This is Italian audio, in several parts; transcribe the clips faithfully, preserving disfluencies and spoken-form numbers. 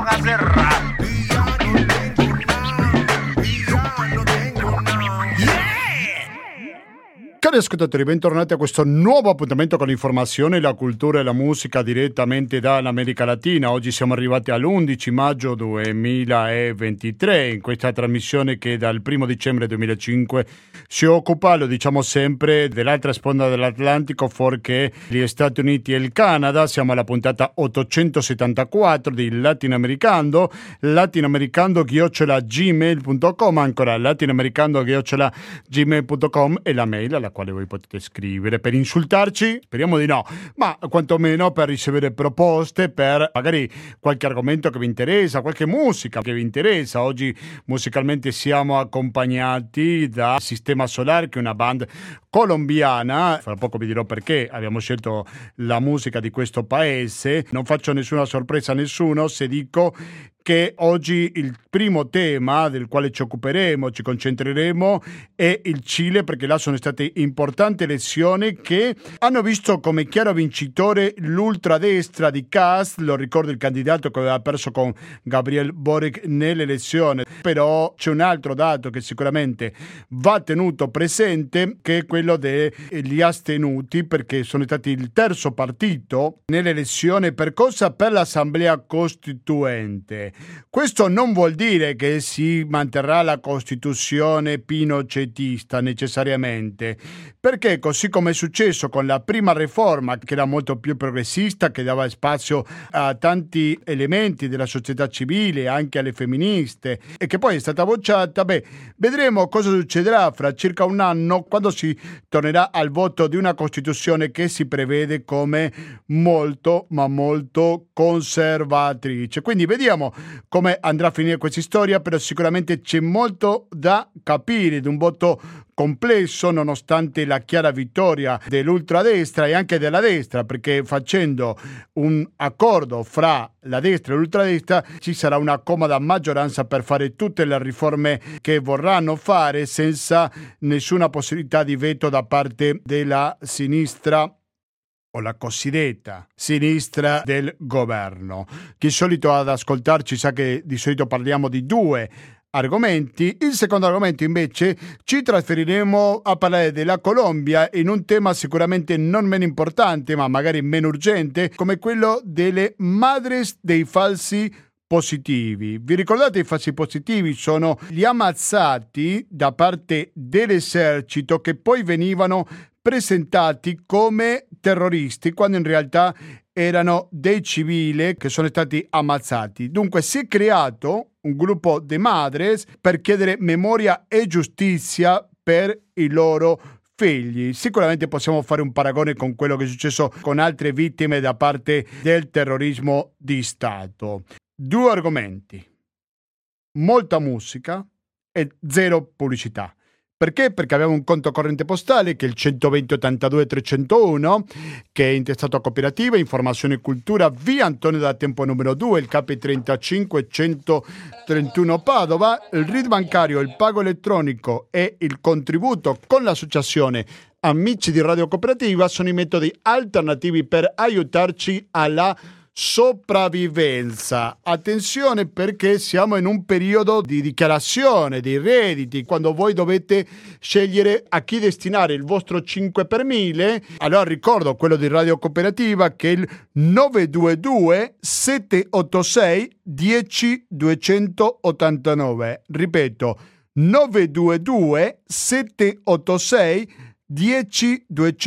mandaron a cerrar. Y yo no tengo nada, y yo no tengo nada. Yeah! Cari ascoltatori, bentornati a questo nuovo appuntamento con l'informazione, la cultura e la musica direttamente dall'America Latina. Oggi siamo arrivati all'undici maggio duemilaventitré, in questa trasmissione che dal primo dicembre duemilacinque si occupa, lo diciamo sempre, dell'altra sponda dell'Atlantico, fuorché gli Stati Uniti e il Canada. Siamo alla puntata ottocentosettantaquattro di Latinamericando, latinamericando chiocciola gmail punto com, ancora latinamericando chiocciola gmail punto com e la mail alla quale voi potete scrivere per insultarci, speriamo di no, ma quantomeno per ricevere proposte per magari qualche argomento che vi interessa, qualche musica che vi interessa. Oggi musicalmente siamo accompagnati da Sistema Solar, che è una band colombiana, fra poco vi dirò perché abbiamo scelto la musica di questo paese. Non faccio nessuna sorpresa a nessuno se dico che oggi il primo tema del quale ci occuperemo, ci concentreremo, è il Cile, perché là sono state importanti elezioni che hanno visto come chiaro vincitore l'ultradestra di Kast, lo ricordo il candidato che aveva perso con Gabriel Boric nell'elezione. Però c'è un altro dato che sicuramente va tenuto presente, che è quello degli astenuti, perché sono stati il terzo partito nell'elezione per cosa? Per l'Assemblea Costituente. Questo non vuol dire che si manterrà la Costituzione pinochetista necessariamente, perché così come è successo con la prima riforma, che era molto più progressista, che dava spazio a tanti elementi della società civile, anche alle femministe, e che poi è stata bocciata, beh, vedremo cosa succederà fra circa un anno, quando si tornerà al voto di una Costituzione che si prevede come molto ma molto conservatrice. Quindi vediamo come andrà a finire questa storia, però sicuramente c'è molto da capire di un voto complesso, nonostante la chiara vittoria dell'ultradestra e anche della destra, perché facendo un accordo fra la destra e l'ultradestra ci sarà una comoda maggioranza per fare tutte le riforme che vorranno fare, senza nessuna possibilità di veto da parte della sinistra o la cosiddetta sinistra del governo. Chi di solito ad ascoltarci sa che di solito parliamo di due argomenti. Il secondo argomento invece ci trasferiremo a parlare della Colombia, in un tema sicuramente non meno importante, ma magari meno urgente, come quello delle Madres dei Falsi Positivi. Vi ricordate, i falsi positivi sono gli ammazzati da parte dell'esercito che poi venivano presentati come terroristi, quando in realtà erano dei civili che sono stati ammazzati. Dunque si è creato un gruppo di madres per chiedere memoria e giustizia per i loro figli. Sicuramente possiamo fare un paragone con quello che è successo con altre vittime da parte del terrorismo di Stato. Due argomenti, molta musica e zero pubblicità. Perché? Perché abbiamo un conto corrente postale che è il centoventi ottantadue trecentouno, che è intestato a Cooperativa, Informazione e Cultura, via Antonio da Tempo numero due, il C A P trentacinque centotrentuno Padova. Il R I D bancario, il pago elettronico e il contributo con l'associazione Amici di Radio Cooperativa sono i metodi alternativi per aiutarci alla sopravvivenza. Attenzione, perché siamo in un periodo di dichiarazione dei redditi, quando voi dovete scegliere a chi destinare il vostro cinque per mille. Allora ricordo quello di Radio Cooperativa, che è il nove due due sette otto sei uno zero due otto nove. Ripeto, nove due due sette otto sei uno zero due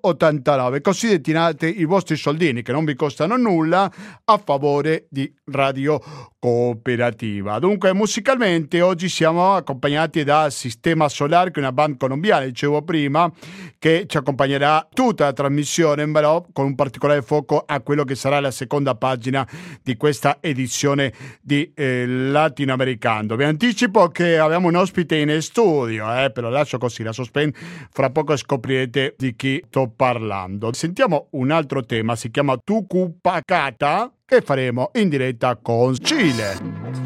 otto nove, così destinate i vostri soldini che non vi costano nulla a favore di Radio Cooperativa. Dunque musicalmente oggi siamo accompagnati da Sistema Solar, che è una band colombiana, dicevo prima, che ci accompagnerà tutta la trasmissione, però con un particolare foco a quello che sarà la seconda pagina di questa edizione di eh, Latinoamericando. Vi anticipo che abbiamo un ospite in studio, eh, però lascio così la sospend, fra poco scoprirete di chi sto parlando. Sentiamo un altro tema, si chiama Tucupacata, che faremo in diretta con Cile.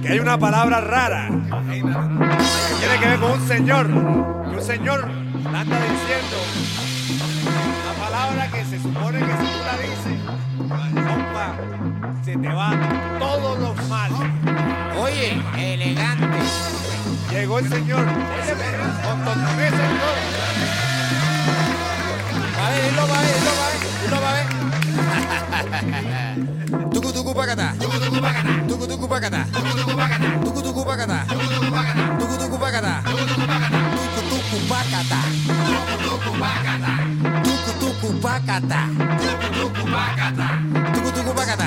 Que hay una palabra rara que tiene que ver con un señor, que un señor anda diciendo una palabra que se supone que si tú la dices Se te van todos los males. Oye, elegante. Llegó el señor. Con dos veces todo. A ver, él lo va a ver, él lo va a ver, él lo va a ver. Tucu tucu pacata. Tucu tucu pacata. Tucu tucu pacata. Tucu tucu pacata. Tucu tucu pacata. Tucu tucu pacata. Tucu tucu pacata. Tucu tucu pacata. Tucu tucu pacata. Tupacata, tupacata, tupacata, tupacata,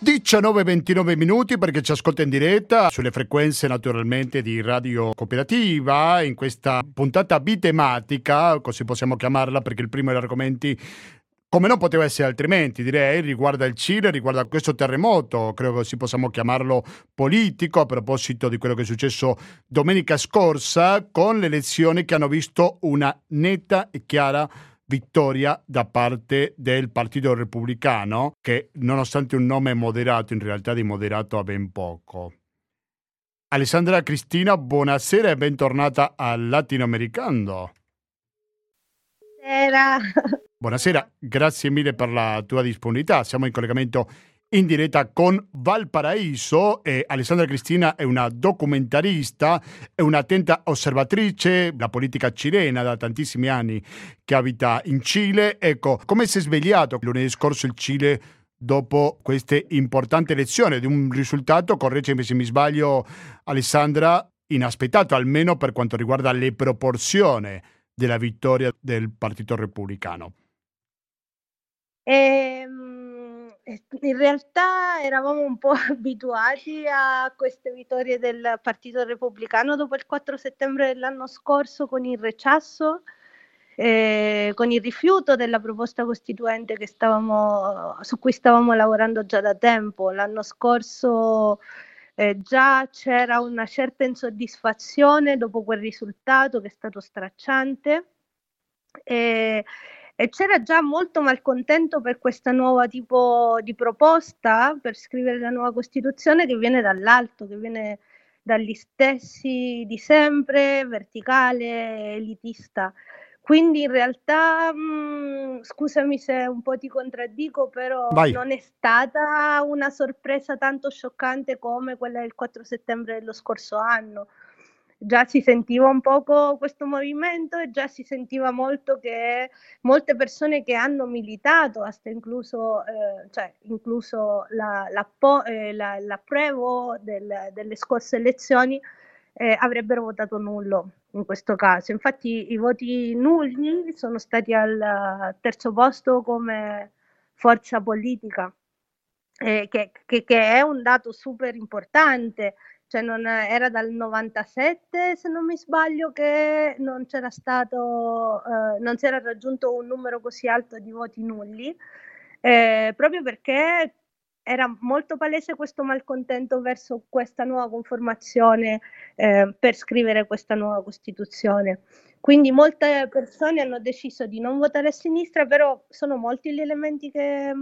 diciannove e ventinove minuti per chi ci ascolta in diretta sulle frequenze naturalmente di Radio Cooperativa in questa puntata bitematica, così possiamo chiamarla perché il primo degli argomenti, come non poteva essere altrimenti, direi, riguarda il Cile, riguarda questo terremoto, credo che si possiamo chiamarlo politico, a proposito di quello che è successo domenica scorsa con le elezioni che hanno visto una netta e chiara vittoria da parte del Partito Repubblicano, che nonostante un nome moderato, in realtà di moderato ha ben poco. Alessandra Cristina, buonasera e bentornata al Latinomericando. Buonasera. Buonasera, grazie mille per la tua disponibilità. Siamo in collegamento in diretta con Valparaíso e Alessandra Cristina è una documentarista, è un'attenta osservatrice della politica cilena da tantissimi anni che abita in Cile. Ecco, come si è svegliato lunedì scorso il Cile dopo queste importanti elezioni di un risultato, correggimi se mi sbaglio Alessandra, inaspettato almeno per quanto riguarda le proporzioni della vittoria del Partito Repubblicano? Eh, in realtà eravamo un po' abituati a queste vittorie del Partito Repubblicano dopo il quattro settembre dell'anno scorso, con il recesso, eh, con il rifiuto della proposta costituente che stavamo, su cui stavamo lavorando già da tempo. L'anno scorso eh, già c'era una certa insoddisfazione dopo quel risultato che è stato stracciante e E c'era già molto malcontento per questa nuova tipo di proposta per scrivere la nuova Costituzione che viene dall'alto, che viene dagli stessi di sempre, verticale, elitista. Quindi in realtà, mh, scusami se un po' ti contraddico, però Vai. Non è stata una sorpresa tanto scioccante come quella del quattro settembre dello scorso anno. Già si sentiva un poco questo movimento e già si sentiva molto che molte persone che hanno militato, hasta incluso, eh, cioè, incluso la, la, eh, la, l'approvo del, delle scorse elezioni, eh, avrebbero votato nullo in questo caso. Infatti i voti nulli sono stati al terzo posto come forza politica, eh, che, che, che è un dato super importante. Cioè non era dal novantasette, se non mi sbaglio, che non c'era stato, eh, non si era raggiunto un numero così alto di voti nulli, eh, proprio perché era molto palese questo malcontento verso questa nuova conformazione eh, per scrivere questa nuova Costituzione. Quindi molte persone hanno deciso di non votare a sinistra, però sono molti gli elementi che...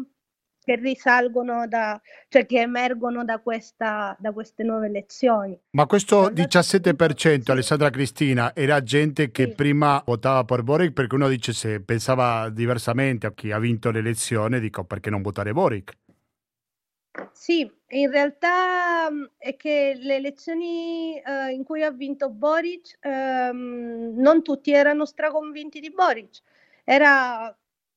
che risalgono da, cioè che emergono da questa, da queste nuove elezioni. Ma questo diciassette per cento, Alessandra Cristina, era gente che sì. prima votava per Boric perché uno dice se pensava diversamente a chi ha vinto l'elezione, dico perché non votare Boric? Sì, in realtà è che le elezioni eh, in cui ha vinto Boric, ehm, non tutti erano straconvinti di Boric, era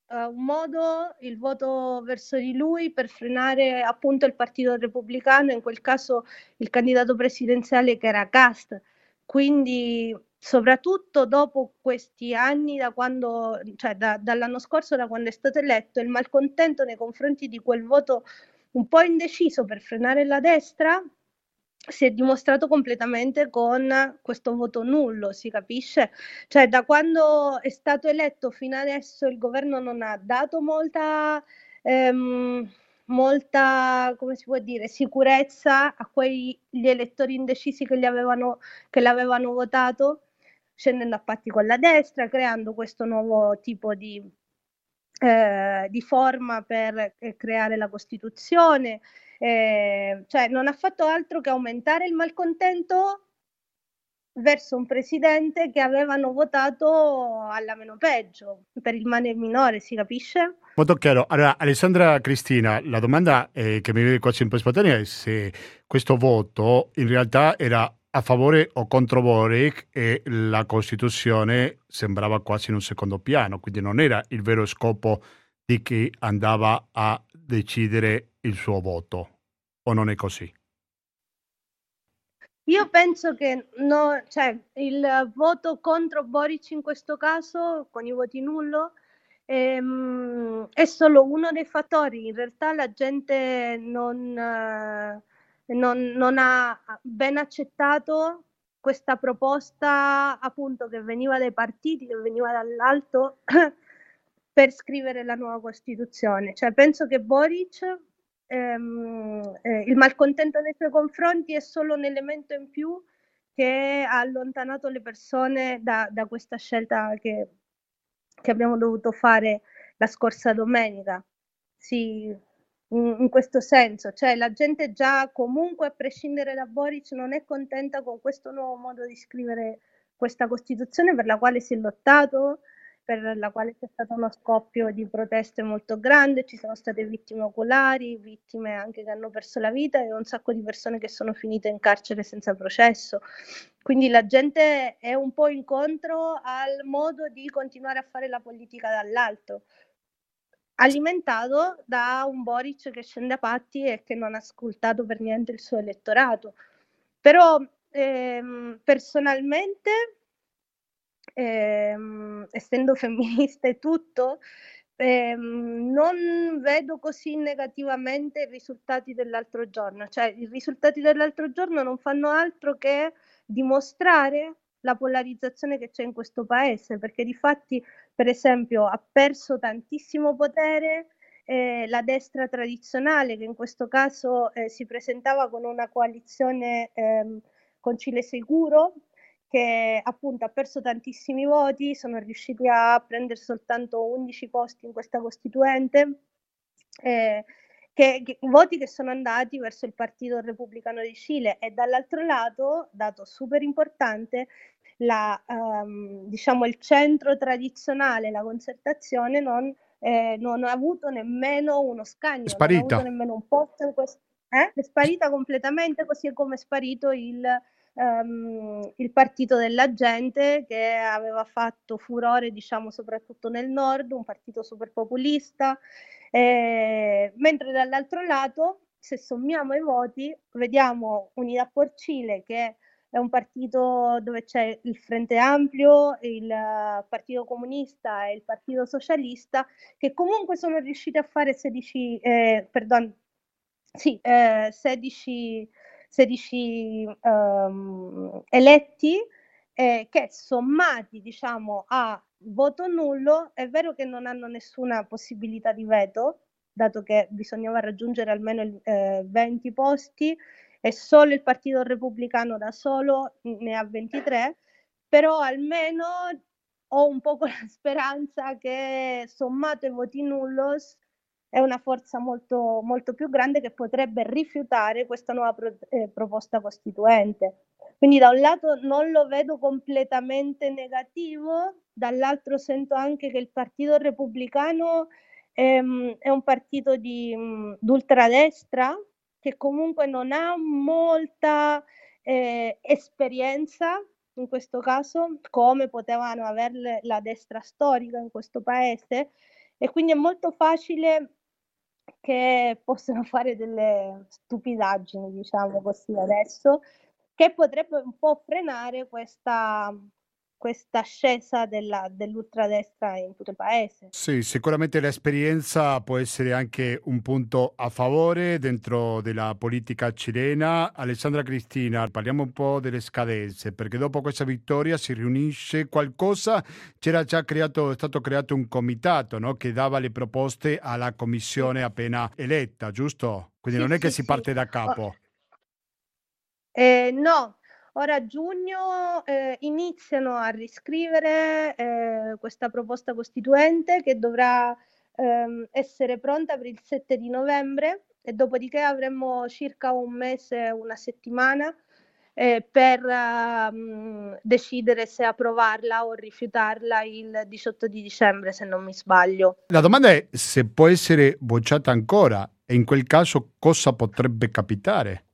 Uh, un modo, il voto verso di lui per frenare appunto il Partito Repubblicano, in quel caso il candidato presidenziale che era Kast. Quindi soprattutto dopo questi anni, da quando, cioè da, dall'anno scorso, da quando è stato eletto, il malcontento nei confronti di quel voto un po' indeciso per frenare la destra si è dimostrato completamente con questo voto nullo, si capisce? Cioè da quando è stato eletto fino adesso il governo non ha dato molta, ehm, molta come si può dire, sicurezza a quegli elettori indecisi che, li avevano, che l'avevano votato, scendendo a patti con la destra, creando questo nuovo tipo di, eh, di forma per eh, creare la Costituzione. eh, cioè non ha fatto altro che aumentare il malcontento verso un presidente che avevano votato alla meno peggio, per il male minore, si capisce? Molto chiaro. Allora, Alessandra Cristina, la domanda eh, che mi viene qua sempre spontanea è se questo voto in realtà era a favore o contro Boric e la Costituzione sembrava quasi in un secondo piano, quindi non era il vero scopo di chi andava a decidere il suo voto, o non è così? Io penso che no, cioè il voto contro Boric in questo caso, con i voti nullo, ehm, è solo uno dei fattori. In realtà la gente non, eh, non, non ha ben accettato questa proposta, appunto, che veniva dai partiti, che veniva dall'alto, per scrivere la nuova Costituzione. Cioè, penso che Boric... Ehm, eh, il malcontento nei suoi confronti è solo un elemento in più che ha allontanato le persone da, da questa scelta che, che abbiamo dovuto fare la scorsa domenica. Sì, in, in questo senso, cioè la gente già comunque, a prescindere da Boric, non è contenta con questo nuovo modo di scrivere questa Costituzione, per la quale si è lottato, per la quale c'è stato uno scoppio di proteste molto grande, ci sono state vittime oculari, vittime anche che hanno perso la vita e un sacco di persone che sono finite in carcere senza processo. Quindi la gente è un po' incontro al modo di continuare a fare la politica dall'alto, alimentato da un Boric che scende a patti e che non ha ascoltato per niente il suo elettorato. Però ehm, personalmente... Ehm, essendo femminista e tutto, ehm, non vedo così negativamente i risultati dell'altro giorno. Cioè, i risultati dell'altro giorno non fanno altro che dimostrare la polarizzazione che c'è in questo paese, perché difatti, per esempio, ha perso tantissimo potere eh, la destra tradizionale, che in questo caso eh, si presentava con una coalizione ehm, con Cile sicuro, che appunto ha perso tantissimi voti, sono riusciti a prendere soltanto undici posti in questa costituente, eh, che, che, voti che sono andati verso il Partito Repubblicano di Cile, e dall'altro lato, dato super importante, la, ehm, diciamo il centro tradizionale, la concertazione, non, eh, non ha avuto nemmeno uno scagno, sparita. Non ha avuto nemmeno un posto in questo, eh? È sparita completamente, così come è sparito il... Um, il partito della gente, che aveva fatto furore, diciamo, soprattutto nel nord, un partito super populista, eh, mentre dall'altro lato, se sommiamo i voti, vediamo Unità por Cile, che è un partito dove c'è il Frente Ampio, il uh, Partito Comunista e il Partito Socialista, che comunque sono riusciti a fare sedici, eh, perdon, sì, eh, sedici sedici um, eletti, eh, che sommati, diciamo, a voto nullo, è vero che non hanno nessuna possibilità di veto, dato che bisognava raggiungere almeno il, eh, venti posti, e solo il Partito Repubblicano da solo ne ha ventitré, però almeno ho un po' la speranza che, sommato i voti nullo, è una forza molto, molto più grande che potrebbe rifiutare questa nuova pro, eh, proposta costituente. Quindi da un lato non lo vedo completamente negativo, dall'altro sento anche che il Partito Repubblicano ehm, è un partito di, d'ultradestra, che comunque non ha molta eh, esperienza, in questo caso, come potevano averle la destra storica in questo paese, e quindi è molto facile che possano fare delle stupidaggini, diciamo così, adesso, che potrebbe un po' frenare questa, questa ascesa della, dell'ultradestra in tutto il paese. Sì, sicuramente l'esperienza può essere anche un punto a favore dentro della politica cilena. Alessandra Cristina, parliamo un po' delle scadenze, perché dopo questa vittoria si riunisce qualcosa. C'era già creato, è stato creato un comitato, no? Che dava le proposte alla commissione appena eletta, giusto? Quindi sì, non è che sì, si parte sì. da capo. Eh, no. Ora a giugno eh, iniziano a riscrivere eh, questa proposta costituente, che dovrà ehm, essere pronta per il sette di novembre, e dopodiché avremmo circa un mese, una settimana eh, per eh, decidere se approvarla o rifiutarla il diciotto di dicembre, se non mi sbaglio. La domanda è se può essere bocciata ancora e in quel caso cosa potrebbe capitare?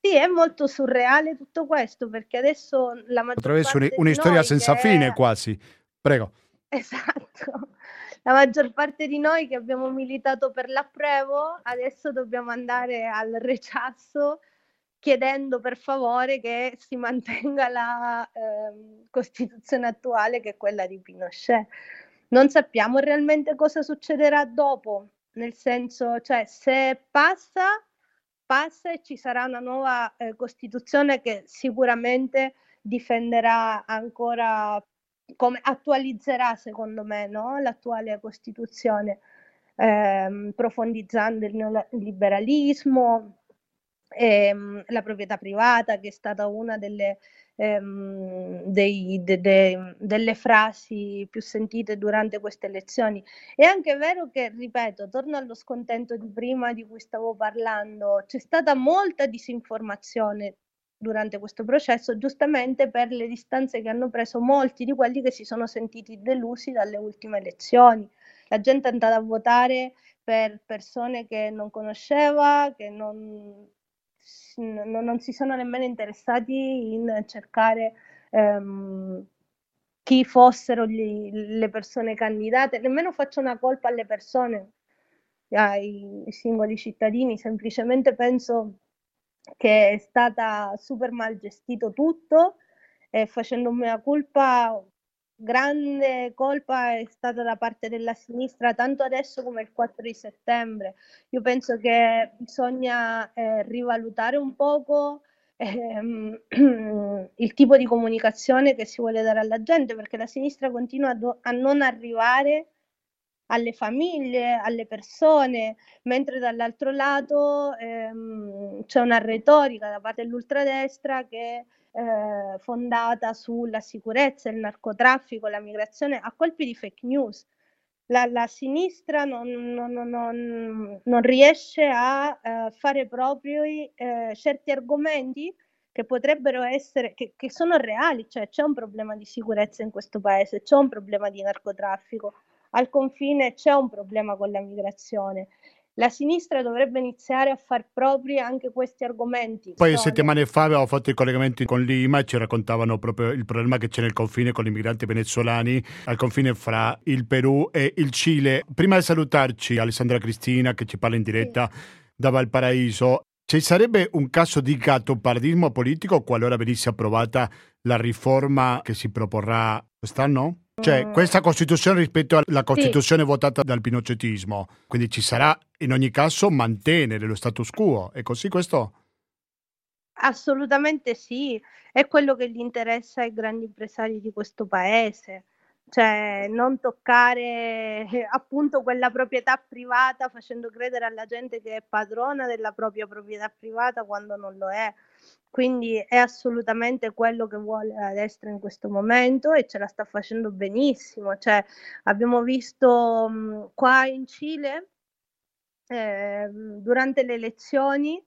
Sì, è molto surreale tutto questo, perché adesso la maggior Potrebbe parte essere una storia senza che... fine quasi. Prego. Esatto. La maggior parte di noi che abbiamo militato per l'approvo adesso dobbiamo andare al recesso chiedendo per favore che si mantenga la eh, Costituzione attuale, che è quella di Pinochet. Non sappiamo realmente cosa succederà dopo, nel senso, cioè, se passa, passa e ci sarà una nuova eh, Costituzione che sicuramente difenderà ancora, come attualizzerà secondo me, no? l'attuale Costituzione, ehm, profondizzando il neoliberalismo, ehm, la proprietà privata, che è stata una delle, ehm, dei, de, de, delle frasi più sentite durante queste elezioni. È anche vero che, ripeto, torno allo scontento di prima di cui stavo parlando, c'è stata molta disinformazione durante questo processo, giustamente per le distanze che hanno preso molti di quelli che si sono sentiti delusi dalle ultime elezioni. La gente è andata a votare per persone che non conosceva, che non, non, non si sono nemmeno interessati in cercare ehm, chi fossero gli, le persone candidate. Nemmeno faccio una colpa alle persone, ai singoli cittadini, semplicemente penso che è stata super mal gestito tutto, e facendo mea colpa, grande colpa è stata da parte della sinistra, tanto adesso come il quattro di settembre. Io penso che bisogna eh, rivalutare un poco ehm, il tipo di comunicazione che si vuole dare alla gente, perché la sinistra continua a, do- a non arrivare alle famiglie, alle persone, mentre dall'altro lato ehm, c'è una retorica da parte dell'ultradestra che è eh, fondata sulla sicurezza, il narcotraffico, la migrazione, a colpi di fake news. La, la sinistra non, non, non, non riesce a eh, fare proprio eh, certi argomenti che potrebbero essere, che, che sono reali, cioè c'è un problema di sicurezza in questo paese, c'è un problema di narcotraffico, al confine c'è un problema con la migrazione. La sinistra dovrebbe iniziare a far propri anche questi argomenti. Poi sono... settimane fa avevo fatto i collegamenti con l'I M A, ci raccontavano proprio il problema che c'è nel confine con gli immigranti venezuelani, al confine fra il Perù e il Cile. Prima di salutarci Alessandra Cristina, che ci parla in diretta sì. da Valparaíso, ci sarebbe un caso di gattopardismo politico qualora venisse approvata la riforma che si proporrà quest'anno? Cioè, questa Costituzione rispetto alla Costituzione sì. votata dal pinocetismo, quindi ci sarà in ogni caso mantenere lo status quo, è così questo? Assolutamente sì, è quello che gli interessa ai grandi impresari di questo paese, cioè non toccare appunto quella proprietà privata facendo credere alla gente che è padrona della propria proprietà privata quando non lo è. Quindi è assolutamente quello che vuole la destra in questo momento e ce la sta facendo benissimo. Cioè, abbiamo visto mh, qua in Cile eh, durante le elezioni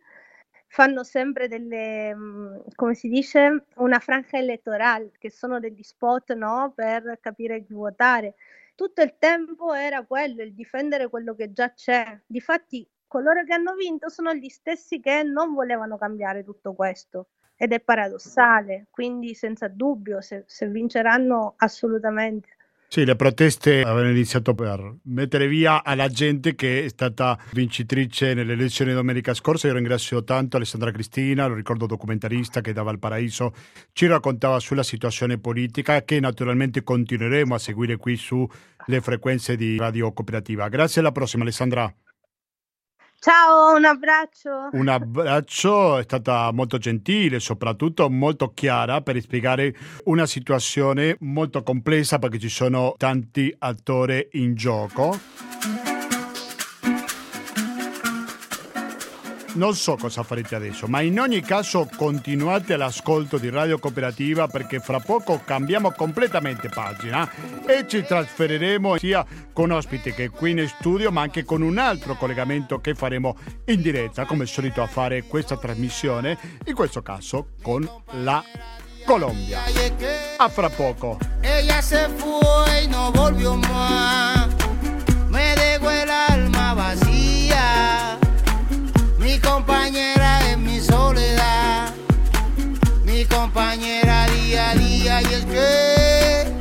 fanno sempre delle, mh, come si dice, una franja elettorale, che sono degli spot, no, per capire chi votare. Tutto il tempo era quello, il difendere quello che già c'è. Difatti coloro che hanno vinto sono gli stessi che non volevano cambiare tutto questo, ed è paradossale, quindi senza dubbio se, se vinceranno assolutamente. Sì, le proteste avevano iniziato per mettere via alla gente che è stata vincitrice nelle elezioni domenica scorsa. Io ringrazio tanto Alessandra Cristina, lo ricordo documentarista che da Valparaíso ci raccontava sulla situazione politica, che naturalmente continueremo a seguire qui sulle frequenze di Radio Cooperativa. Grazie, alla prossima Alessandra. Ciao, un abbraccio. Un abbraccio, è stata molto gentile, soprattutto molto chiara per spiegare una situazione molto complessa perché ci sono tanti attori in gioco. non so cosa farete adesso, ma in ogni caso continuate all'ascolto di Radio Cooperativa, perché fra poco cambiamo completamente pagina e ci trasferiremo sia con ospiti che qui in studio, ma anche con un altro collegamento che faremo in diretta, come solito a fare questa trasmissione, in questo caso con la Colombia. A fra poco. Ella se fue y no volvió más. Me dejó el alma vacía. Mi compañera es mi soledad. Mi compañera día a día. Y es que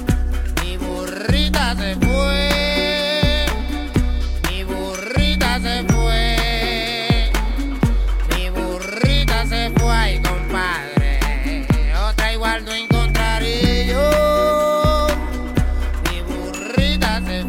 mi burrita se fue. Mi burrita se fue. Mi burrita se fue. Ay, compadre, otra igual no encontraré yo. Mi burrita se fue.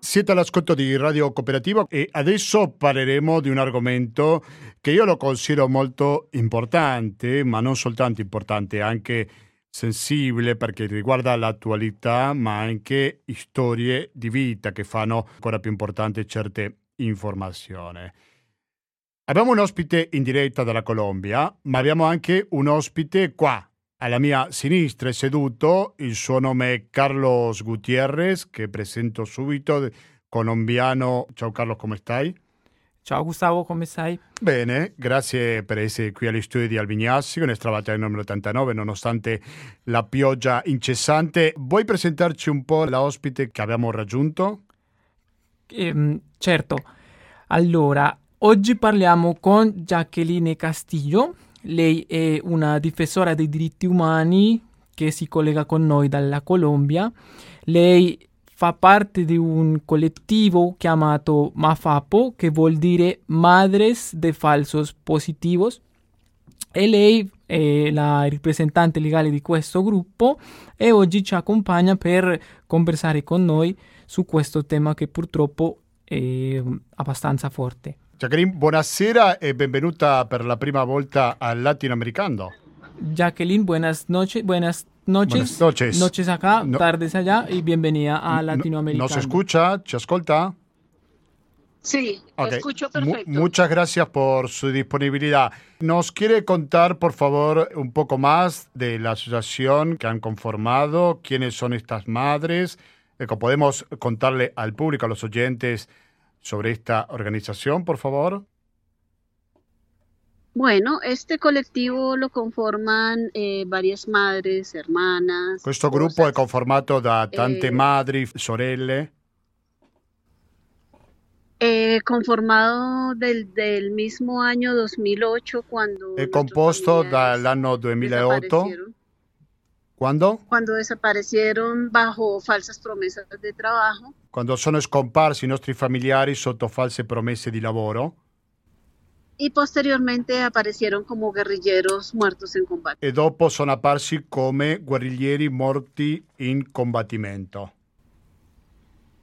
Siete all'ascolto di Radio Cooperativa e adesso parleremo di un argomento che io lo considero molto importante, ma non soltanto importante, anche sensibile, perché riguarda l'attualità, ma anche storie di vita che fanno ancora più importante certe informazioni. Abbiamo un ospite in diretta dalla Colombia, ma abbiamo anche un ospite qua. Alla mia sinistra è seduto, il suo nome è Carlos Gutierrez, che presento subito, colombiano. Ciao Carlos, come stai? Ciao Gustavo, come stai? Bene, grazie per essere qui agli studi di Albignassi, nella batteria numero ottantanove, nonostante la pioggia incessante. Vuoi presentarci un po' la ospite che abbiamo raggiunto? Ehm, certo, allora, oggi parliamo con Jacqueline Castillo. Lei è una difensora dei diritti umani che si collega con noi dalla Colombia. Lei fa parte di un collettivo chiamato MAFAPO, che vuol dire Madres di Falsi Positivi, e lei è la rappresentante legale di questo gruppo e oggi ci accompagna per conversare con noi su questo tema che purtroppo è abbastanza forte. Jacqueline, buonasera e benvenuta per la prima volta al Latinamericando. Jacqueline, buenas noches, buenas noches, buenas noches, noches acá, no, tardes allá y bienvenida a Latinoamericando. ¿Nos escucha? ¿Te escolta? Sí, okay. Te escucho perfecto. M- muchas gracias por su disponibilidad. ¿Nos quiere contar, por favor, un poco más de la asociación que han conformado? ¿Quiénes son estas madres? ¿Podemos contarle al público, a los oyentes, sobre esta organización, por favor? Bueno, este colectivo lo conforman eh, varias madres, hermanas. Questo gruppo cosas, è conformato da tante eh, madri, sorelle. Eh, conformado del, del mismo año dos mil ocho, cuando... È composto dall'anno duemilaotto. ¿Cuándo? Cuando desaparecieron bajo falsas promesas de trabajo. Cuando sono scomparsi i nostri familiari sotto false promesse di lavoro. Y posteriormente aparecieron como guerrilleros muertos en combate. E dopo sono apparsi come guerriglieri morti in combattimento.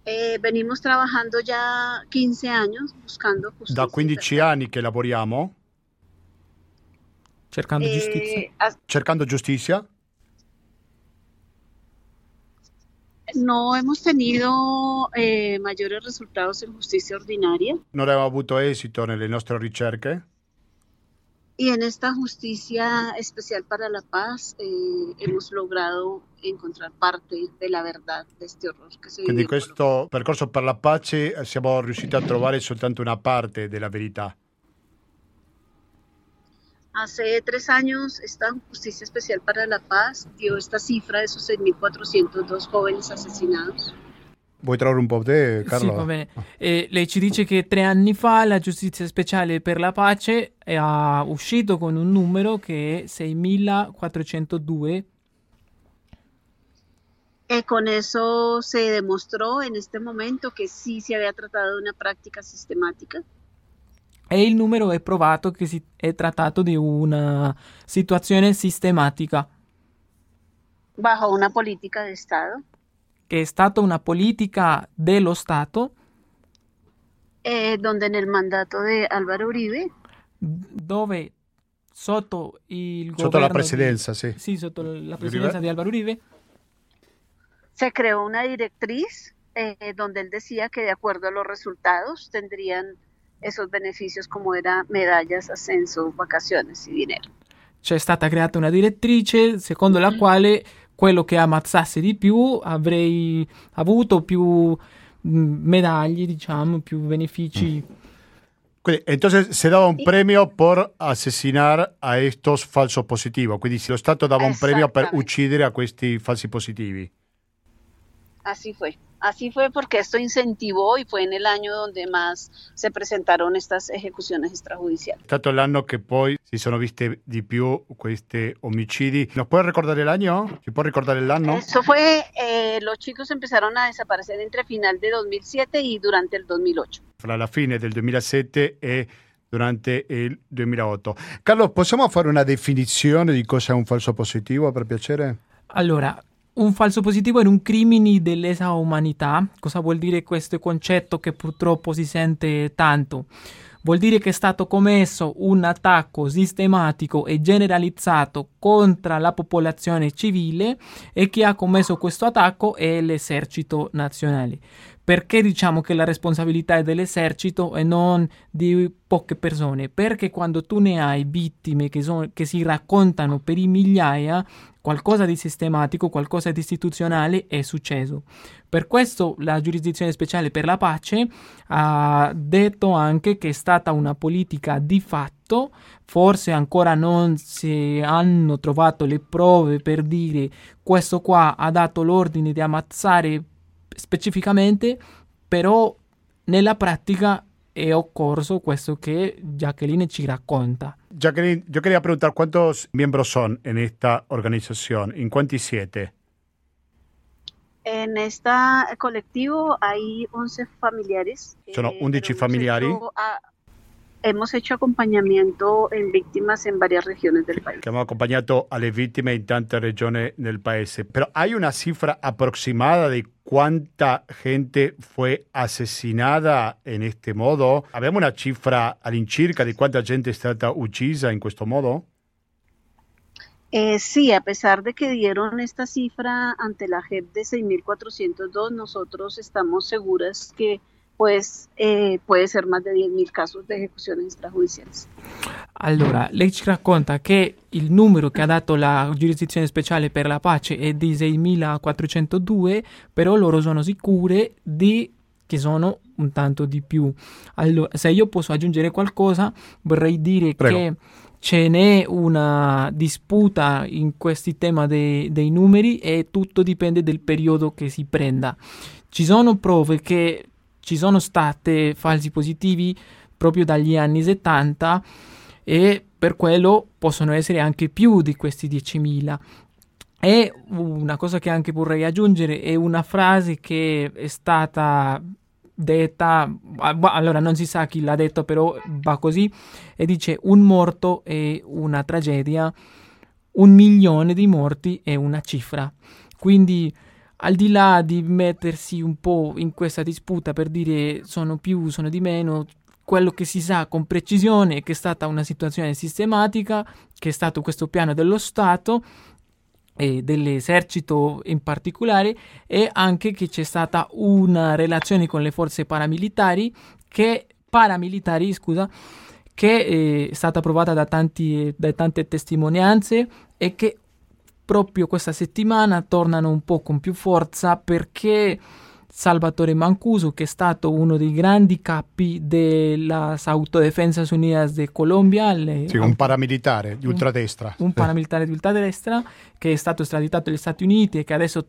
Eh, venimos trabajando ya quince años buscando justicia. Da quindici anni che lavoriamo. Cercando eh, giustizia. As- Cercando giustizia. No hemos tenido eh, mayores resultados en justicia ordinaria. No abbiamo avuto esito nelle nostre ricerche. Y en esta justicia especial para la paz eh, hemos logrado encontrar parte de la verdad de este horror que se vive. Quindi questo percorso per la pace siamo riusciti a trovare soltanto una parte della verità. Hace tres años, esta Justicia Especial para la Paz dio esta cifra de esos seimilaquattrocentodos jóvenes asesinados. Vuoi trovare un po' te, Carlo? Sì, va bene. Eh, lei ci dice che tre anni fa la Giustizia Speciale per la Pace ha uscito con un numero che è seimilaquattrocentodue. Eh, con eso se demostró en este momento que sí se había tratado de una práctica sistemática. e il numero è provato che si è trattato di una situazione sistematica. Bajo una politica di Stato? Che è stata una politica dello Stato. Eh, donde nel mandato di Álvaro Uribe? Dove sotto il governo... Sotto la presidenza, di, sì. Sì, sotto la presidenza Uribe. Di Álvaro Uribe. Se creò una directriz eh, donde él decía que de acuerdo a los resultados tendrían esos beneficios como era medallas, ascenso, vacaciones y dinero. C'è stata creata una direttrice secondo la quale quello che ammazzasse di più avrei avuto più medaglie, diciamo, più benefici. Entonces se daba un premio por asesinar a estos falsos positivos, quindi lo Stato dava un premio per uccidere a questi falsi positivi. Así fue, así fue porque esto incentivó y fue en el año donde más se presentaron estas ejecuciones extrajudiciales. È stato l'anno che poi si sono viste di più questi omicidi. ¿Nos puede recordar el año? ¿Se puede recordar el año? Eso fue, eh, los chicos empezaron a desaparecer entre final de dos mil siete y durante el dos mil ocho. Fra la fine del duemilasette e durante il duemilaotto. Carlos, possiamo fare una definizione di cosa è un falso positivo, per piacere? Allora, un falso positivo era un crimine di lesa umanità. Cosa vuol dire questo concetto che purtroppo si sente tanto? Vuol dire che è stato commesso un attacco sistematico e generalizzato contro la popolazione civile e chi ha commesso questo attacco è l'esercito nazionale. Perché diciamo che la responsabilità è dell'esercito e non di poche persone? Perché quando tu ne hai vittime che, sono, che si raccontano per i migliaia, qualcosa di sistematico, qualcosa di istituzionale è successo. Per questo la giurisdizione speciale per la pace ha detto anche che è stata una politica di fatto, forse ancora non si hanno trovato le prove per dire questo qua ha dato l'ordine di ammazzare specificamente, però nella pratica è occorso questo che Jacqueline ci racconta. Jacqueline, yo quería preguntar, ¿cuántos miembros son en esta organización? ¿En cuántos siete? En este colectivo hay once familiares. Sono eh, undici familiari. Hemos hecho, a, hemos hecho acompañamiento en víctimas en varias regiones del país. Que hemos acompañado a las víctimas en tantas regiones del país. Pero ¿hay una cifra aproximada de cuánta gente fue asesinada en este modo? ¿Habemos una cifra all'incirca de cuánta gente è stata uccisa in questo modo? Eh, sí, a pesar de que dieron esta cifra ante la J E P de seis mil cuatrocientos dos, nosotros estamos seguras que pues eh, puede ser más de diez mil casos de ejecuciones extrajudiciales. Allora, lei ci racconta che il numero che ha dato la giurisdizione speciale per la pace è di sei mila quattrocentodue, però loro sono sicure di che sono un tanto di più. Allora, se io posso aggiungere qualcosa, vorrei dire Prego. Che ce n'è una disputa in questi tema de, dei numeri e tutto dipende del periodo che si prenda. Ci sono prove che ci sono state falsi positivi proprio dagli anni settanta e per quello possono essere anche più di questi diecimila. E una cosa che anche vorrei aggiungere è una frase che è stata detta, allora non si sa chi l'ha detto, però va così, e dice: un morto è una tragedia, un milione di morti è una cifra. Quindi, al di là di mettersi un po' in questa disputa per dire sono più, sono di meno, quello che si sa con precisione è che è stata una situazione sistematica, che è stato questo piano dello Stato e dell'esercito in particolare, e anche che c'è stata una relazione con le forze paramilitari che paramilitari, scusa, che è stata provata da tanti da tante testimonianze e che proprio questa settimana tornano un po' con più forza, perché Salvatore Mancuso, che è stato uno dei grandi capi delle Autodefensas Unidas de Colombia, le... sì, un paramilitare di ultradestra, un, un paramilitare di ultradestra che è stato estraditato dagli Stati Uniti e che adesso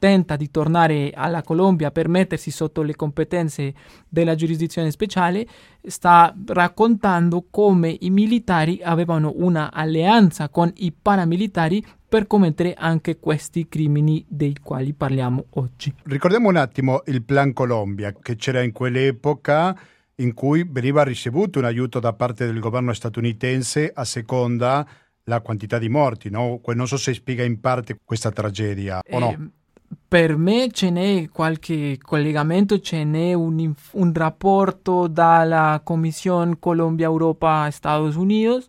tenta di tornare alla Colombia per mettersi sotto le competenze della giurisdizione speciale, sta raccontando come i militari avevano una alleanza con i paramilitari per commettere anche questi crimini dei quali parliamo oggi. Ricordiamo un attimo il Plan Colombia che c'era in quell'epoca in cui veniva ricevuto un aiuto da parte del governo statunitense a seconda la quantità di morti, no? Non so se spiega in parte questa tragedia eh, o no. Per me ce n'è qualche collegamento, ce n'è un, un rapporto dalla Commissione Colombia, Europa, Stati Uniti,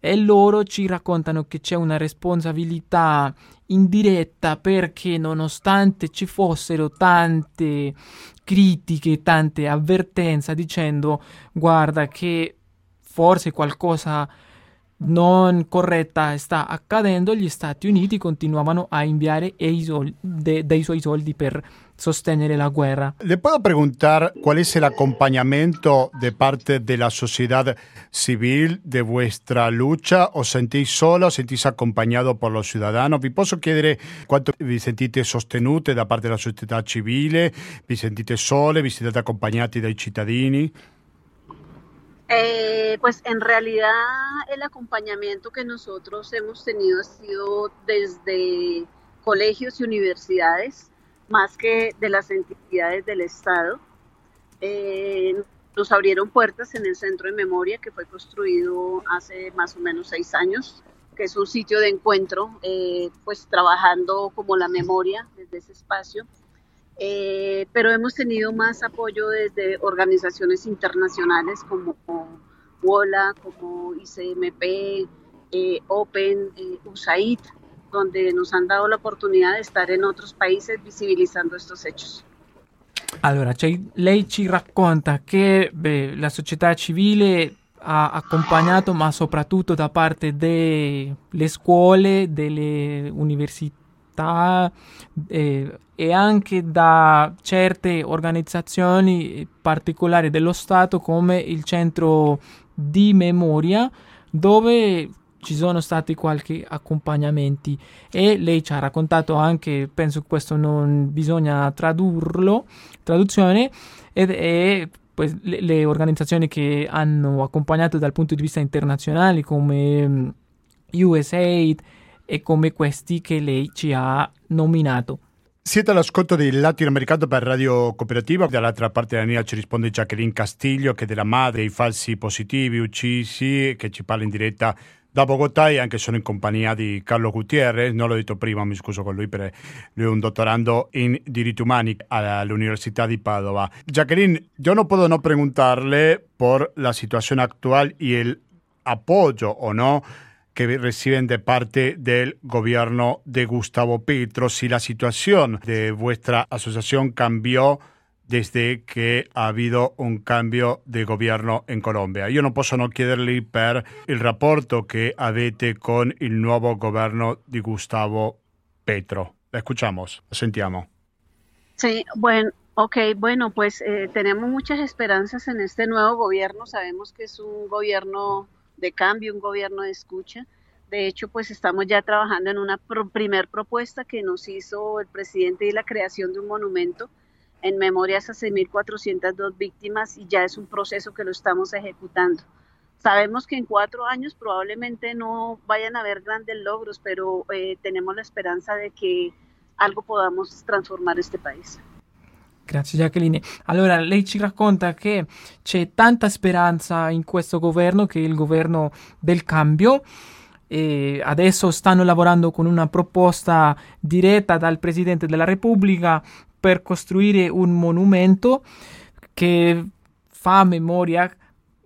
e loro ci raccontano che c'è una responsabilità indiretta, perché nonostante ci fossero tante critiche, tante avvertenze dicendo guarda che forse qualcosa non corretta sta accadendo, gli Stati Uniti continuavano a inviare dei suoi soldi per sostenere la guerra. Le puedo preguntar cuál es el acompañamiento de parte de la sociedad civil de vuestra lucha? ¿Os sentís solo? ¿Os sentís acompañado por los ciudadanos? Vi posso chiedere quanto vi sentite sostenuti da parte della società civile? Vi sentite sole? Vi siete accompagnati dai cittadini? Eh, pues en realidad el acompañamiento que nosotros hemos tenido ha sido desde colegios y universidades, más que de las entidades del Estado. Eh, nos abrieron puertas en el Centro de Memoria, que fue construido hace más o menos seis años, que es un sitio de encuentro, eh, pues trabajando como la memoria desde ese espacio. Eh, pero hemos tenido más apoyo desde organizaciones internacionales como WOLA, como I C M P, eh, Open, eh, U S A I D, donde nos han dado la oportunidad de estar en otros países visibilizando estos hechos. Allora, cioè, lei ci racconta che beh, la società civile ha accompagnato, ma soprattutto da parte delle scuole, delle università eh, e anche da certe organizzazioni particolari dello Stato come il Centro di Memoria, dove ci sono stati qualche accompagnamenti, e lei ci ha raccontato anche, penso che questo non bisogna tradurlo, traduzione, ed è pues, le, le organizzazioni che hanno accompagnato dal punto di vista internazionale come um, U S A I D e come questi che lei ci ha nominato. Siete all'ascolto di Latinomericando per Radio Cooperativa. Dall'altra parte della linea ci risponde Jacqueline Castillo, che è della Madre dei Falsi Positivi uccisi, che ci parla in diretta da Bogotà, e anche sono in compagnia di Carlos Gutierrez. Non l'ho detto prima, mi scuso con lui, perché lui è un dottorando in diritti umani all'Università di Padova. Jacqueline, yo no puedo no preguntarle por la situación actual y el apoyo o no que reciben de parte del gobierno de Gustavo Petro, si la situación de vuestra asociación cambió desde que ha habido un cambio de gobierno en Colombia. Io non posso non chiederle per il rapporto che avete con il nuovo governo di Gustavo Petro. La escuchamos, la sentiamo. Sí, bueno, okay, bueno, pues eh, tenemos muchas esperanzas en este nuevo gobierno. Sabemos que es un gobierno de cambio, un gobierno de escucha. De hecho, pues estamos ya trabajando en una pro- primer propuesta que nos hizo el presidente, y la creación de un monumento en memoria a esas seis mil cuatrocientas dos víctimas, y ya es un proceso que lo estamos ejecutando. Sabemos que en cuatro años probablemente no vayan a haber grandes logros, pero eh, tenemos la esperanza de que algo podamos transformar este país. Grazie Jacqueline. Allora, lei ci racconta che c'è tanta speranza in questo governo, che è il governo del cambio, e adesso stanno lavorando con una proposta diretta dal Presidente della Repubblica per costruire un monumento che fa memoria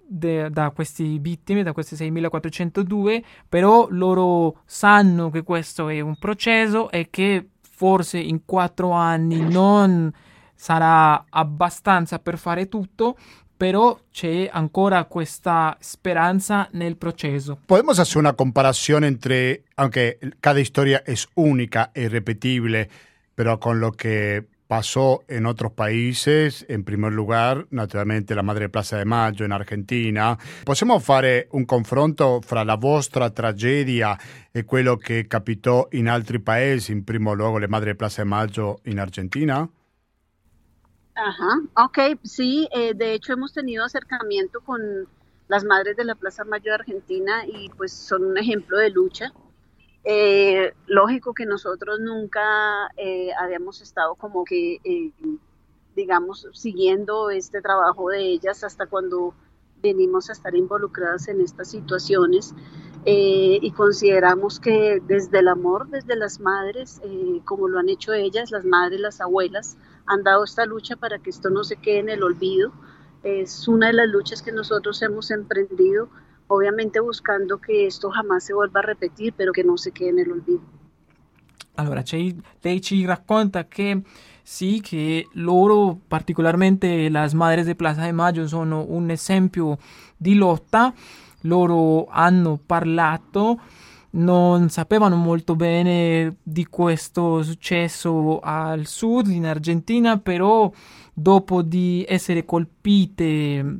de, da queste vittime, da queste seimilaquattrocentodue, però loro sanno che questo è un processo e che forse in quattro anni non sarà abbastanza per fare tutto, però c'è ancora questa speranza nel processo. Podemos hacer una comparazione entre, aunque cada historia es única e irrepetible, pero con lo que pasó en otros países, en primer lugar, naturalmente la Madre Plaza de Mayo in Argentina. Possiamo fare un confronto fra la vostra tragedia e quello che capitò in altri paesi, in primo luogo la Madre Plaza de Mayo in Argentina? Ajá, ok, sí, eh, de hecho hemos tenido acercamiento con las madres de la Plaza Mayo de Argentina, y pues son un ejemplo de lucha. Eh, lógico que nosotros nunca eh, habíamos estado como que eh, digamos, siguiendo este trabajo de ellas hasta cuando venimos a estar involucradas en estas situaciones, eh, y consideramos que desde el amor, desde las madres, eh, como lo han hecho ellas, las madres, las abuelas, han dado esta lucha para que esto no se quede en el olvido. Es una de las luchas que nosotros hemos emprendido, ovviamente buscando que esto jamás se vuelva a repetir, pero che non si quede nel olvido. Allora, cioè, lei ci racconta che sì, che loro, particolarmente las Madres de Plaza de Mayo, sono un esempio di lotta. Loro hanno parlato, non sapevano molto bene di questo successo al sud, in Argentina, però dopo di essere colpite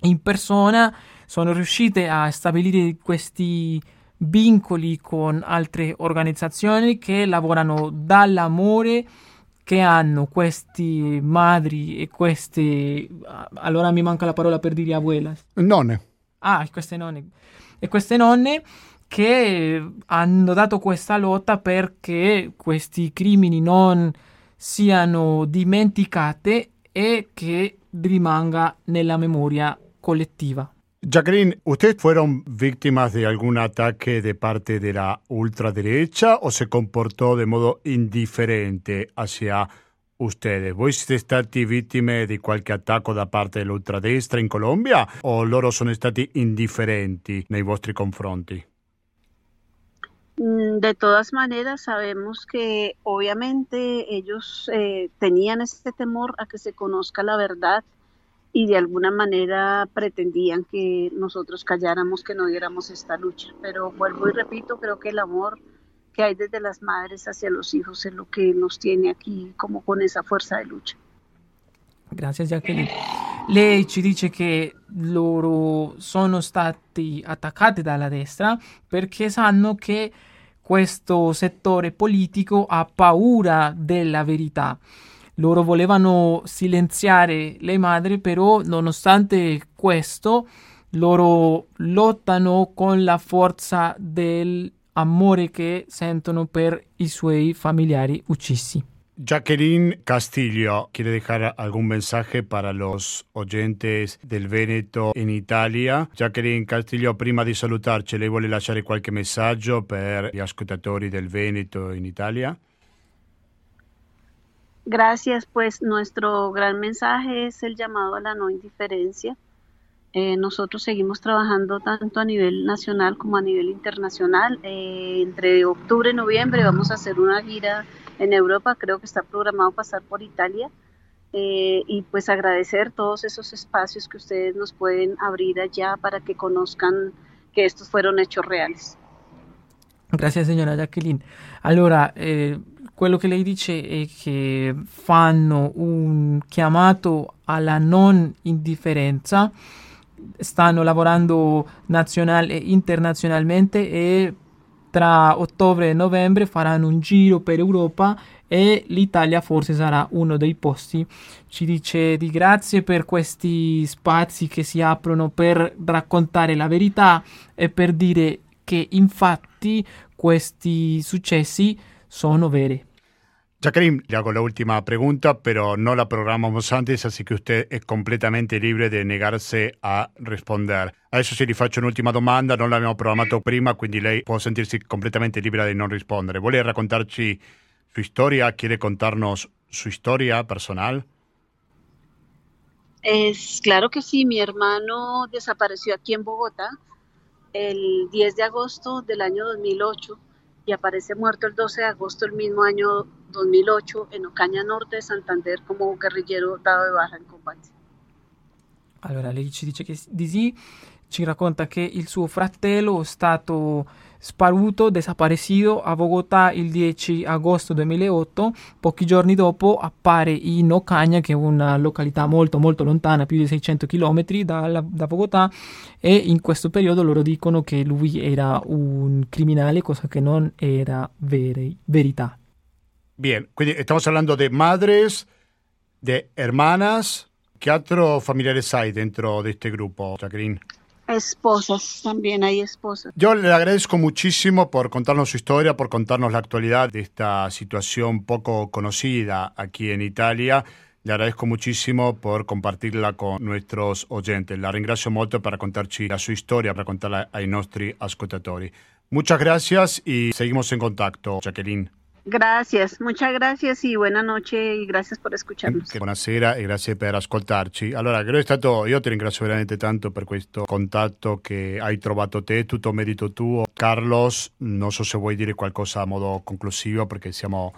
in persona sono riuscite a stabilire questi vincoli con altre organizzazioni che lavorano dall'amore che hanno queste madri e queste... allora mi manca la parola per dire abuelas. Nonne. Ah, queste nonne. E queste nonne che hanno dato questa lotta perché questi crimini non siano dimenticate e che rimanga nella memoria collettiva. Jacqueline, ¿ustedes fueron víctimas de algún ataque de parte de la ultraderecha o se comportó de modo indiferente hacia ustedes? ¿Voi siete stati vittime di qualche attacco da parte dell'ultradestra in Colombia o loro sono stati indifferenti nei vostri confronti? De todas maneras, sabemos que obviamente ellos eh, tenían este temor a que se conozca la verdad y de alguna manera pretendían que nosotros calláramos, que no diéramos esta lucha. Pero vuelvo y repito, creo que el amor que hay desde las madres hacia los hijos es lo que nos tiene aquí como con esa fuerza de lucha. Gracias, Jacqueline. Lei ci dice che loro sono stati attaccati dalla destra perché sanno che questo settore politico ha paura della verità. Loro volevano silenziare le madri, però nonostante questo loro lottano con la forza dell'amore che sentono per i suoi familiari uccisi. Jacqueline Castillo, ¿quiere dejar algún mensaje para los oyentes del Veneto in Italia? Jacqueline Castillo, prima di salutarci, lei vuole lasciare qualche messaggio per gli ascoltatori del Veneto in Italia? Gracias, pues nuestro gran mensaje es el llamado a la no indiferencia. Eh, nosotros seguimos trabajando tanto a nivel nacional como a nivel internacional. Eh, entre octubre y noviembre vamos a hacer una gira en Europa, creo que está programado pasar por Italia. Eh, y pues agradecer todos esos espacios que ustedes nos pueden abrir allá para que conozcan que estos fueron hechos reales. Gracias, señora Jacqueline. Allora, eh, quello che lei dice è che fanno un chiamato alla non indifferenza, stanno lavorando nazionale e internazionalmente e tra ottobre e novembre faranno un giro per Europa e l'Italia forse sarà uno dei posti. Ci dice di grazie per questi spazi che si aprono per raccontare la verità e per dire che infatti questi successi sono veri. Jacqueline, le hago la última pregunta, pero no la programamos antes, así que usted es completamente libre de negarse a rispondere. Adesso se rifaccio un'ultima domanda, non l'abbiamo programmato prima, quindi lei può sentirsi completamente libera di non rispondere. ¿Vuole raccontarci su storia? ¿Quiere contarnos su historia personal? Es claro que sí, mi hermano desapareció aquí en Bogotá el diez de agosto del año dos mil ocho. Y aparece muerto el doce de agosto del mismo año dos mil ocho en Ocaña, norte de Santander, como un guerrillero dado de baja in combate. Allora, lei ci dice che di sì, ci racconta che il suo fratello è stato sparuto, desaparecido a Bogotà il dieci agosto duemilaotto. Pochi giorni dopo appare in Ocaña, che è una località molto molto lontana, più di seicento chilometri da, da Bogotà, e in questo periodo loro dicono che lui era un criminale, cosa che non era veri, verità. Bien, quindi stiamo parlando di madres, di hermanas. ¿Qué otros familiares hay dentro de este grupo, Jacqueline? Esposas, también hay esposas. Yo le agradezco muchísimo por contarnos su historia, por contarnos la actualidad de esta situación poco conocida aquí en Italia, Le agradezco muchísimo por compartirla con nuestros oyentes. La ringrazio molto per raccontarci la sua storia, per raccontarla ai nostri ascoltatori. Muchas gracias y seguimos en contacto, Jacqueline. Gracias, muchas gracias y buena noche y gracias por escucharnos. Buonasera e grazie per ascoltarci. Allora, credo è stato, io ti ringrazio veramente tanto per questo contatto che hai trovato te, tutto merito tuo. Carlos, non so se vuoi dire qualcosa a modo conclusivo perché siamo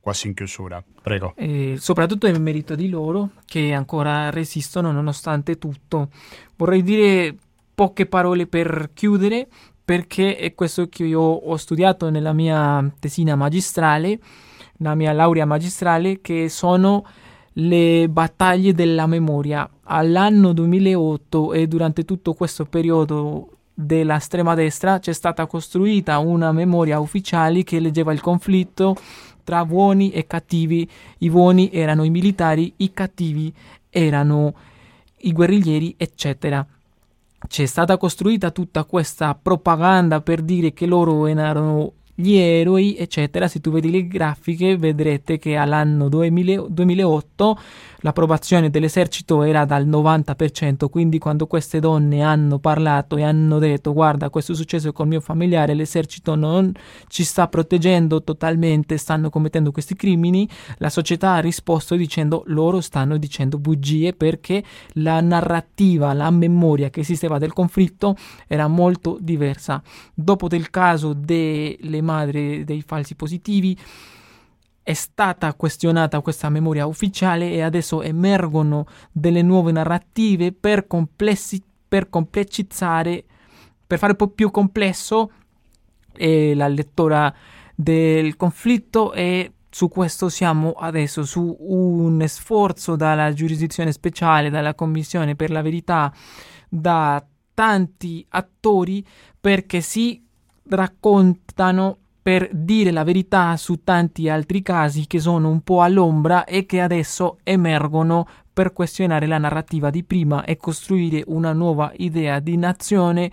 quasi in chiusura. Prego. Eh, soprattutto è merito di loro che ancora resistono nonostante tutto. Vorrei dire poche parole per chiudere, perché è questo che io ho studiato nella mia tesina magistrale, nella mia laurea magistrale, che sono le battaglie della memoria. All'anno duemilaotto e durante tutto questo periodo della estrema destra c'è stata costruita una memoria ufficiale che leggeva il conflitto tra buoni e cattivi. I buoni erano i militari, i cattivi erano i guerriglieri, eccetera. C'è stata costruita tutta questa propaganda per dire che loro erano gli eroi, eccetera. Se tu vedi le grafiche vedrete che all'anno duemilaotto l'approvazione dell'esercito era dal novanta per cento, quindi quando queste donne hanno parlato e hanno detto guarda, questo è successo col mio familiare, l'esercito non ci sta proteggendo totalmente, stanno commettendo questi crimini, la società ha risposto dicendo loro stanno dicendo bugie, perché la narrativa, la memoria che esisteva del conflitto era molto diversa. Dopo del caso delle Madres dei Falsi Positivi è stata questionata questa memoria ufficiale e adesso emergono delle nuove narrative per complessi, per complexizzare, per fare un po' più complesso eh, la lettura del conflitto, e su questo siamo adesso, su un sforzo dalla giurisdizione speciale, dalla Commissione per la verità, da tanti attori, perché si raccontano per dire la verità su tanti altri casi che sono un po' all'ombra e che adesso emergono per questionare la narrativa di prima e costruire una nuova idea di nazione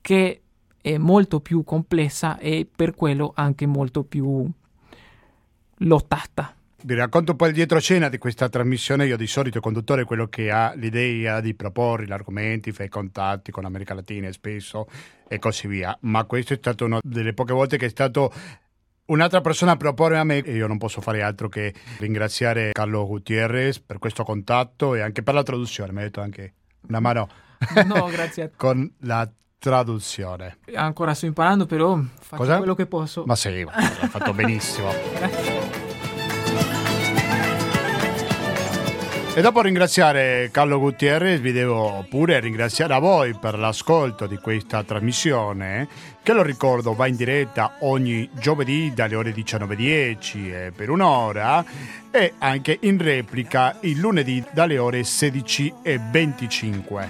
che è molto più complessa e per quello anche molto più lottata. Vi racconto un po' il dietro-scena di questa trasmissione. Io di solito il conduttore è quello che ha l'idea di proporre gli argomenti, fa i contatti con l'America Latina spesso e così via, ma questo è stato una delle poche volte che è stato un'altra persona a proporre a me, e io non posso fare altro che ringraziare Carlos Gutierrez per questo contatto e anche per la traduzione. Mi ha detto anche una mano no, grazie con la traduzione. Ancora sto imparando, però faccio Cosa? quello che posso. Ma sì, l'ha fatto benissimo. E dopo ringraziare Carlo Gutierrez vi devo pure ringraziare a voi per l'ascolto di questa trasmissione, che lo ricordo va in diretta ogni giovedì dalle ore diciannove e dieci per un'ora e anche in replica il lunedì dalle ore sedici e venticinque.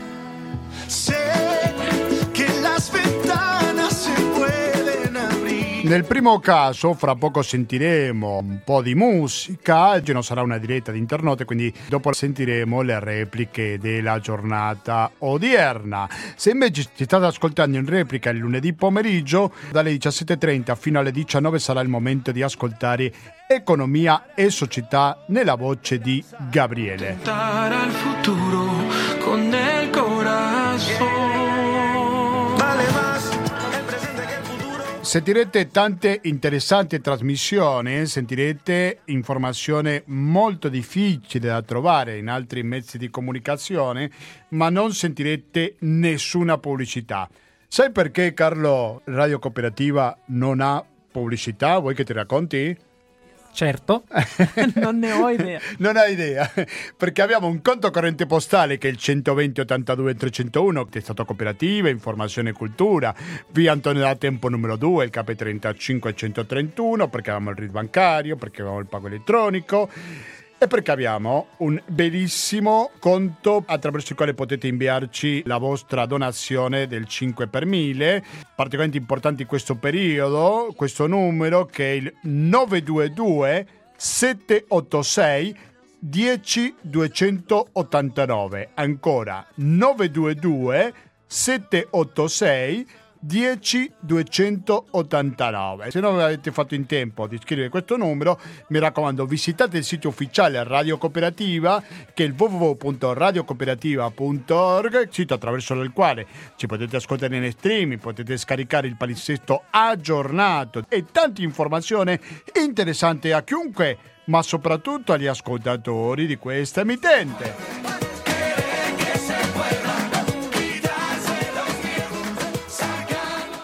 Nel primo caso fra poco sentiremo un po' di musica, oggi non sarà una diretta di internote, quindi dopo sentiremo le repliche della giornata odierna. Se invece ci state ascoltando in replica il lunedì pomeriggio, dalle diciassette e trenta fino alle diciannove sarà il momento di ascoltare Economia e Società nella voce di Gabriele. Al futuro con il corazón. Sentirete tante interessanti trasmissioni, sentirete informazioni molto difficili da trovare in altri mezzi di comunicazione, ma non sentirete nessuna pubblicità. Sai perché, Carlo, Radio Cooperativa non ha pubblicità? Vuoi che ti racconti? Certo, non ne ho idea. Non hai idea, perché abbiamo un conto corrente postale che è il centoventi ottantadue trecentouno, che è stato Cooperativa, Informazione e Cultura, via Antonio da Tempo numero due, il K P trentacinque centotrentuno, perché abbiamo il R I D bancario, perché abbiamo il pago elettronico e perché abbiamo un bellissimo conto attraverso il quale potete inviarci la vostra donazione del cinque per mille. Particolarmente importante in questo periodo questo numero, che è il nove due due sette otto sei uno zero due otto otto nove, ancora nove due due sette otto sei dieci duecentottantanove. Se non avete fatto in tempo di scrivere questo numero, mi raccomando, visitate il sito ufficiale Radio Cooperativa, che è il w w w punto radio cooperativa punto org, sito attraverso il quale ci potete ascoltare in streaming, potete scaricare il palinsesto aggiornato e tante informazioni interessanti a chiunque, ma soprattutto agli ascoltatori di questa emittente.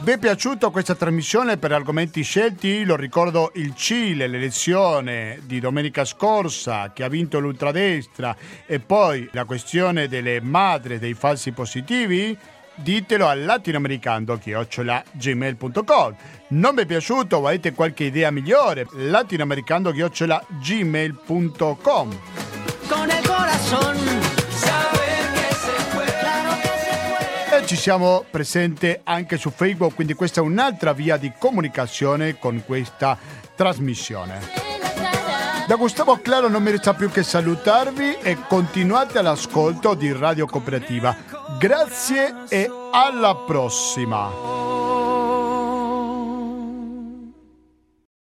Vi è piaciuta questa trasmissione per argomenti scelti? Lo ricordo, il Cile, l'elezione di domenica scorsa che ha vinto l'ultradestra, e poi la questione delle madres dei falsi positivi? Ditelo a latinoamericando chiocciola gmail punto com. Non vi è piaciuto o avete qualche idea migliore? latinoamericando chiocciola gmail punto com. Con il corazón. Ci siamo presenti anche su Facebook, quindi questa è un'altra via di comunicazione con questa trasmissione. Da Gustavo Claro non mi resta più che salutarvi e continuate all'ascolto di Radio Cooperativa. Grazie e alla prossima!